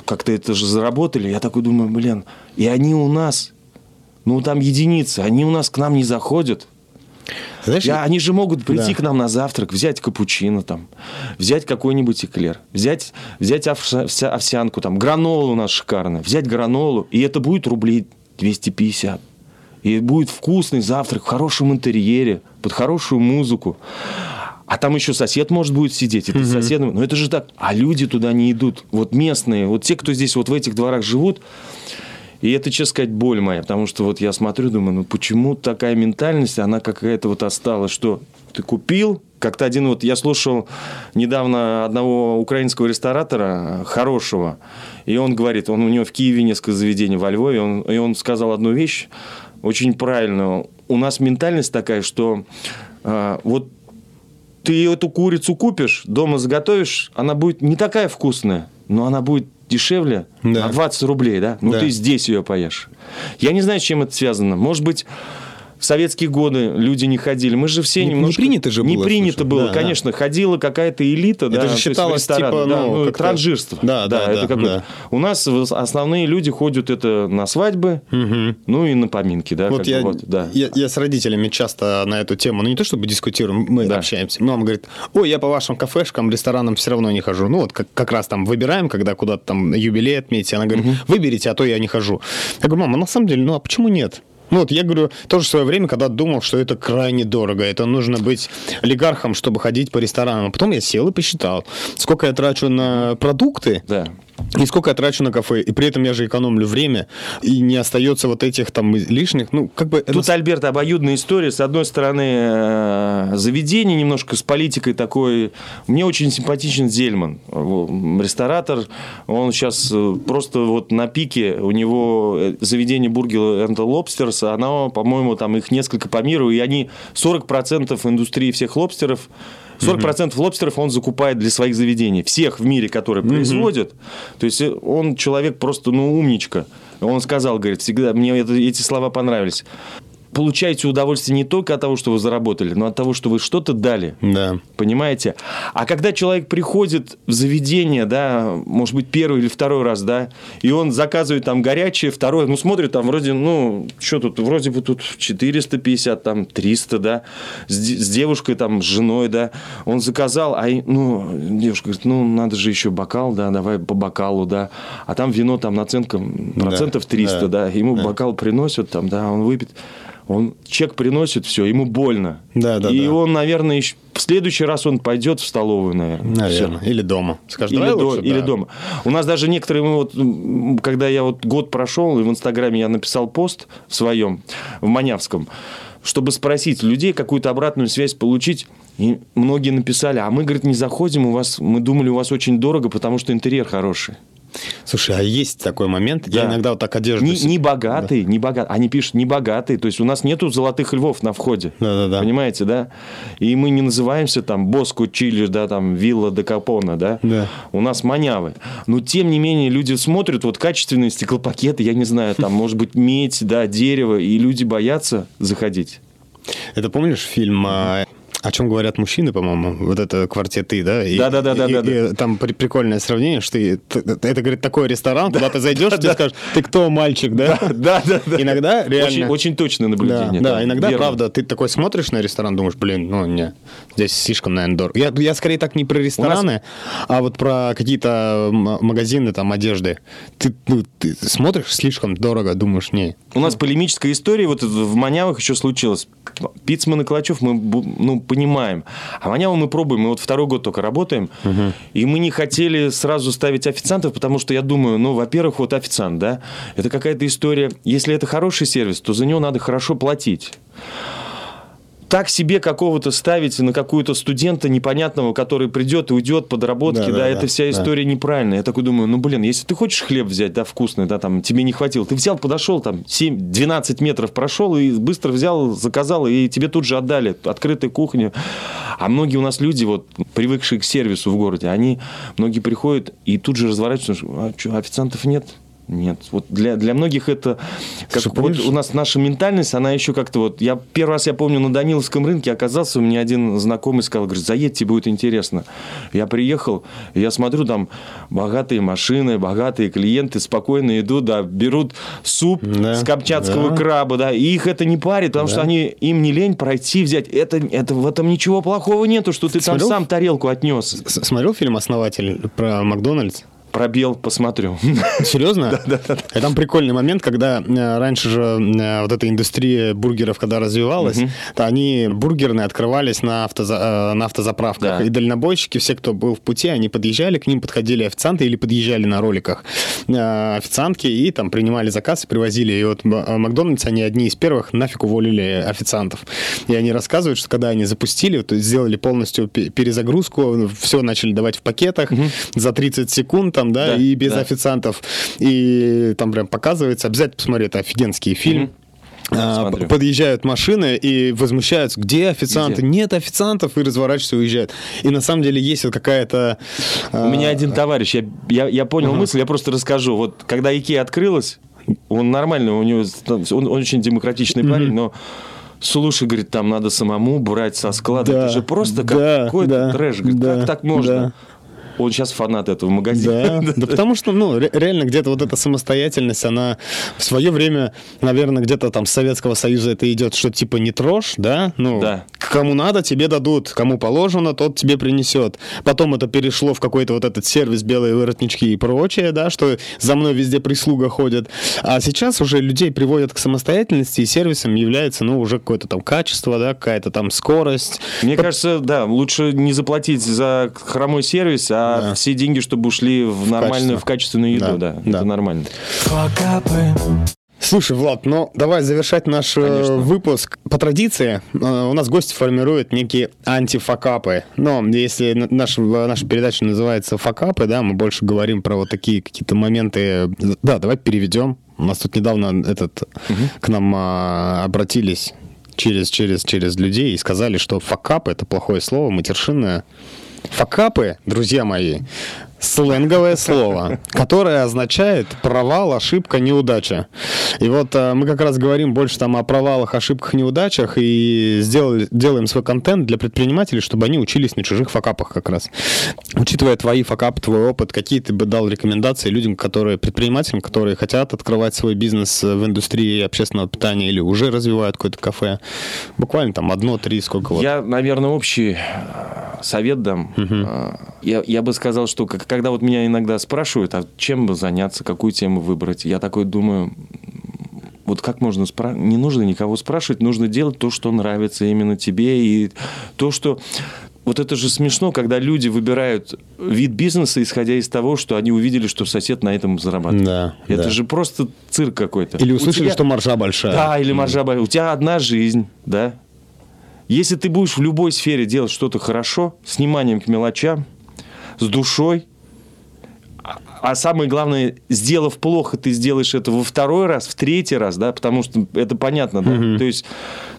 как-то это же заработали, я такой думаю, блин, и они у нас, ну, там единицы, они у нас к нам не заходят. Знаешь, я, они же могут прийти да. к нам на завтрак, взять капучино, там, взять какой-нибудь эклер, взять, взять овся, овсянку, там, гранолу у нас шикарная, взять гранолу, и это будет рублей двести пятьдесят. И будет вкусный завтрак в хорошем интерьере, под хорошую музыку. А там еще сосед, может, будет сидеть, и ты с соседом. Но это же так. А люди туда не идут. Вот местные, вот те, кто здесь вот в этих дворах живут. И это, честно сказать, боль моя, потому что вот я смотрю, думаю, ну почему такая ментальность, она какая-то вот осталась, что ты купил, как-то один вот, я слушал недавно одного украинского ресторатора, хорошего, и он говорит, он у него в Киеве несколько заведений, во Львове, он, и он сказал одну вещь очень правильную, у нас ментальность такая, что э, вот ты эту курицу купишь, дома заготовишь, она будет не такая вкусная, но она будет дешевле, да. на двадцать рублей, да? Ну, да. ты здесь ее поешь. Я не знаю, с чем это связано. Может быть, в советские годы люди не ходили. Мы же все не, немножко... Не принято же было. Не принято было, да, конечно. Да. Ходила какая-то элита, это да? Это же считалось, типа, да, ну, как-то... транжирство. Да, да, да, да, это да. У нас основные люди ходят это на свадьбы, угу. ну, и на поминки, да? Вот, я, вот да. Я, я с родителями часто на эту тему, ну, не то чтобы дискутируем, мы да. общаемся. Мама говорит, ой, я по вашим кафешкам, ресторанам все равно не хожу. Ну, вот как, как раз там выбираем, когда куда-то там юбилей отметить. Она говорит, угу. выберите, а то я не хожу. Я говорю, мама, на самом деле, ну, а почему нет? Ну, вот я говорю, тоже в свое время, когда думал, что это крайне дорого, это нужно быть олигархом, чтобы ходить по ресторанам. А потом я сел и посчитал, сколько я трачу на продукты. Да. И сколько я трачу на кафе, и при этом я же экономлю время, и не остается вот этих там лишних, ну, как бы... Тут, это... Альберт, обоюдная история, с одной стороны, заведение немножко с политикой такой, мне очень симпатичен Зельман, ресторатор, он сейчас просто вот на пике, у него заведение Burger and Lobsters, оно, по-моему, там их несколько по миру, и они сорок процентов индустрии всех лобстеров, сорок процентов лобстеров он закупает для своих заведений. Всех в мире, которые производят. Mm-hmm. То есть, он человек просто, ну, умничка. Он сказал, говорит, всегда, мне это, эти слова понравились. получаете удовольствие не только от того, что вы заработали, но от того, что вы что-то дали. Да. Понимаете? А когда человек приходит в заведение, да, может быть, первый или второй раз, да, и он заказывает там горячее, второе, ну, смотрит там вроде, ну, что тут, вроде бы тут четыреста пятьдесят, там, триста, да, с, с девушкой, там, с женой, да, он заказал, а, ну, девушка говорит, ну, надо же еще бокал, да, давай по бокалу, да, а там вино, там, наценка процентов триста, да, да, ему да. бокал приносят, там, да, он выпьет. Он чек приносит, все, ему больно. Да, да, и да. он, наверное, еще... в следующий раз он пойдет в столовую, наверное. Наверное. Все. Или дома. Скажешь, или, до... лучше, или да. дома. У нас даже некоторые, мы вот, когда я вот год прошел, и в Инстаграме я написал пост в своем, в Манявском, чтобы спросить людей, какую-то обратную связь получить. И многие написали, а мы, говорит, не заходим, у вас, мы думали, у вас очень дорого, потому что интерьер хороший. Слушай, а есть такой момент, да. я иногда вот так одежду... Не, не богатый, да. не богатый, они пишут, не богатый, то есть у нас нету золотых львов на входе, да-да-да. Понимаете, да? И мы не называемся там Боско Чили, да, там Вилла де Капона, да? да? У нас Манявы. Но, тем не менее, люди смотрят, вот качественные стеклопакеты, я не знаю, там, может быть, медь, да, дерево, и люди боятся заходить. Это помнишь фильм... О чем говорят мужчины, по-моему, вот это «Квартеты», да? И, да, да, да, и, да, да, да. И, и, там при, прикольное сравнение, что ты, это, говорит, такой ресторан, да, куда ты зайдешь, да, тебе да. скажут, ты кто, мальчик, да? Да, да, да. Иногда реально... Очень, очень точное наблюдение. Да, да, да, иногда, верно. Правда, ты такой смотришь на ресторан, думаешь, блин, ну, не, здесь слишком, наверное, дорого. Я, я скорее так не про рестораны, нас... а вот про какие-то магазины, там, одежды. Ты, ну, ты смотришь слишком дорого, думаешь, не. У нас полемическая история, вот в Манявах еще случилось. Пиццман и Калачев, мы, ну, понимаем. А Маняву мы пробуем. Мы вот второй год только работаем. Угу. И мы не хотели сразу ставить официантов, потому что я думаю, ну, во-первых, вот официант, да, это какая-то история. Если это хороший сервис, то за него надо хорошо платить. Так себе какого-то ставить на какую-то студента непонятного, который придет и уйдет подработки, да, да, да это да, вся история да. неправильная. Я такой думаю, ну, блин, если ты хочешь хлеб взять, да, вкусный, да, там, тебе не хватило, ты взял, подошел, там, семь двенадцать метров прошел и быстро взял, заказал, и тебе тут же отдали, открытая кухня. А многие у нас люди, вот, привыкшие к сервису в городе, они, многие приходят и тут же разворачиваются, а что, официантов нет? Нет, вот для, для многих это как, вот у нас наша ментальность, она еще как-то вот. Я первый раз я помню на Даниловском рынке оказался, у меня один знакомый сказал, говорит, заедьте, будет интересно. Я приехал, я смотрю, там богатые машины, богатые клиенты спокойно идут, да, берут суп да, с камчатского да. краба, да, и их это не парит, потому да. что они им не лень пройти взять. Это, это в этом ничего плохого нету, что ты, ты там смотрел? Сам тарелку отнес. Смотрел фильм «Основатель» про Макдональдс? Пробел посмотрю. Серьезно? Да, да, да. И там прикольный момент, когда раньше же вот эта индустрия бургеров, когда развивалась, угу. то они бургерные открывались на, автоза... на автозаправках. Да. И дальнобойщики, все, кто был в пути, они подъезжали, к ним подходили официанты или подъезжали на роликах официантки и там принимали заказ и привозили. И вот Макдональдс, они одни из первых нафиг уволили официантов. И они рассказывают, что когда они запустили, то есть сделали полностью перезагрузку, все начали давать в пакетах угу. за тридцать секунд, там, да, да, и без да. официантов. И там прям показывается. Обязательно посмотри, это офигенский фильм. Mm-hmm. А, подъезжают машины и возмущаются, где официанты? Где? Нет официантов, и разворачиваются и уезжают. И на самом деле есть вот какая-то... У а... меня один товарищ, я, я, я понял uh-huh. мысль, я просто расскажу. Вот когда Икея открылась, он нормальный, у него, он, он очень демократичный mm-hmm. парень, но... Слушай, говорит, там надо самому брать со склада. Да, это же просто да, какой-то да, трэш. Говорит, да, как так можно? Да. Он сейчас фанат этого магазина. Да, да, потому что, ну, реально где-то вот эта самостоятельность, она в свое время, наверное, где-то там с Советского Союза это идет, что типа не трожь, да? Ну, да. Кому надо, тебе дадут, кому положено, тот тебе принесет. Потом это перешло в какой-то вот этот сервис «Белые воротнички» и прочее, да, что за мной везде прислуга ходит. А сейчас уже людей приводят к самостоятельности, и сервисом является, ну, уже какое-то там качество, да, какая-то там скорость. Мне По... кажется, да, лучше не заплатить за хромой сервис, а Да. все деньги, чтобы ушли в, в нормальную, качество. в качественную еду, да, да, да. это нормально. Слушай, Влад, ну давай завершать наш Конечно. выпуск. По традиции у нас гости формируют некие антифакапы. Но если наша, наша передача называется «Факапы», да, мы больше говорим про вот такие какие-то моменты. Да, давай переведем. У нас тут недавно этот, угу. к нам а, обратились через, через, через людей и сказали, что «факап» — это плохое слово, матершинное. Факапы, друзья мои, сленговое слово, которое означает провал, ошибка, неудача. И вот э, мы как раз говорим больше там о провалах, ошибках, неудачах и сделали, делаем свой контент для предпринимателей, чтобы они учились на чужих факапах как раз. Учитывая твои факапы, твой опыт, какие ты бы дал рекомендации людям, которые, предпринимателям, которые хотят открывать свой бизнес в индустрии общественного питания или уже развивают какое-то кафе? Буквально там одно-три, сколько вот. Я, наверное, общий совет дам. Угу. Я, я бы сказал, что как, когда вот меня иногда спрашивают, а чем бы заняться, какую тему выбрать, я такой думаю, вот как можно спрашивать? Не нужно никого спрашивать, нужно делать то, что нравится именно тебе. И то, что... Вот это же смешно, когда люди выбирают вид бизнеса, исходя из того, что они увидели, что сосед на этом зарабатывает. Да, это да. же просто цирк какой-то. Или услышали, тебя... что маржа большая. Да, или маржа большая. У тебя одна жизнь, да. Если ты будешь в любой сфере делать что-то хорошо, с вниманием к мелочам, с душой, а самое главное, сделав плохо, ты сделаешь это во второй раз, в третий раз, да, потому что это понятно, да. Uh-huh. То есть,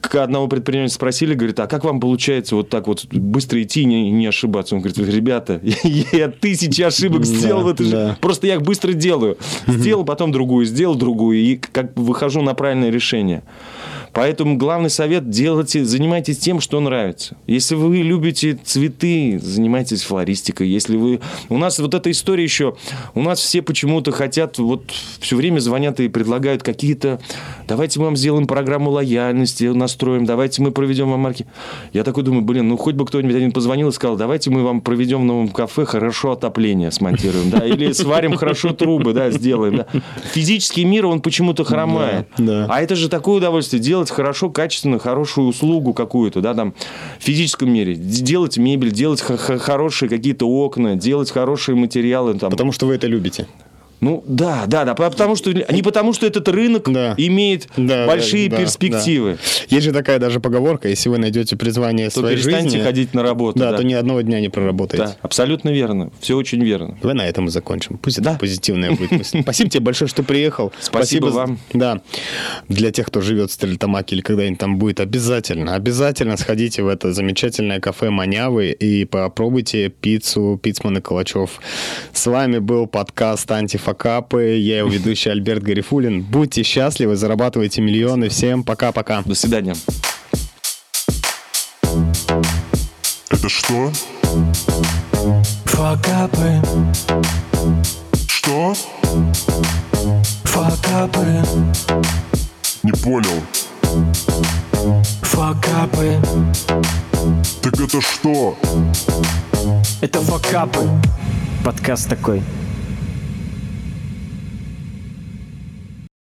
как одного предпринимателя спросили, говорит, а как вам получается вот так вот быстро идти и не, не ошибаться? Он говорит, ребята, я тысячи ошибок сделал, это же просто я их быстро делаю. Сделал, потом другую, сделал другую, и как выхожу на правильное решение. Поэтому главный совет – делайте, занимайтесь тем, что нравится. Если вы любите цветы, занимайтесь флористикой. Если вы... У нас вот эта история еще... У нас все почему-то хотят, вот все время звонят и предлагают какие-то... Давайте мы вам сделаем программу лояльности, настроим, давайте мы проведем вам маркетинг. Я такой думаю, блин, ну хоть бы кто-нибудь один позвонил и сказал, давайте мы вам проведем в новом кафе хорошо отопление смонтируем, да, или сварим хорошо трубы, да, сделаем, да. Физический мир, он почему-то хромает. А это же такое удовольствие, делать хорошо, качественно, хорошую услугу какую-то, да, там, в физическом мире. Делать мебель, делать хорошие какие-то окна, делать хорошие материалы. Там. Потому что вы это любите. Ну, да, да, да, потому что, не потому, что этот рынок да. имеет да, большие да, перспективы. Да. Есть же такая даже поговорка, если вы найдете призвание то своей жизни... То перестаньте ходить на работу. Да, да, то ни одного дня не проработаете. Да, абсолютно верно, все очень верно. Вы на этом и закончим. Пусть да. это позитивная будет мысль. Спасибо тебе большое, что приехал. Спасибо вам. Да, для тех, кто живет в Стерлитамаке или когда-нибудь там будет, обязательно, обязательно сходите в это замечательное кафе Манявы и попробуйте пиццу Пиццман и Калачев. С вами был подкаст «Антифакт». Факапы. Я его ведущий Альберт Гарифуллин. Будьте счастливы, зарабатывайте миллионы. Всем пока-пока. До свидания. Это что? Факапы. Что? Факапы. Не понял. Факапы. Так это что? Это факапы. Подкаст такой.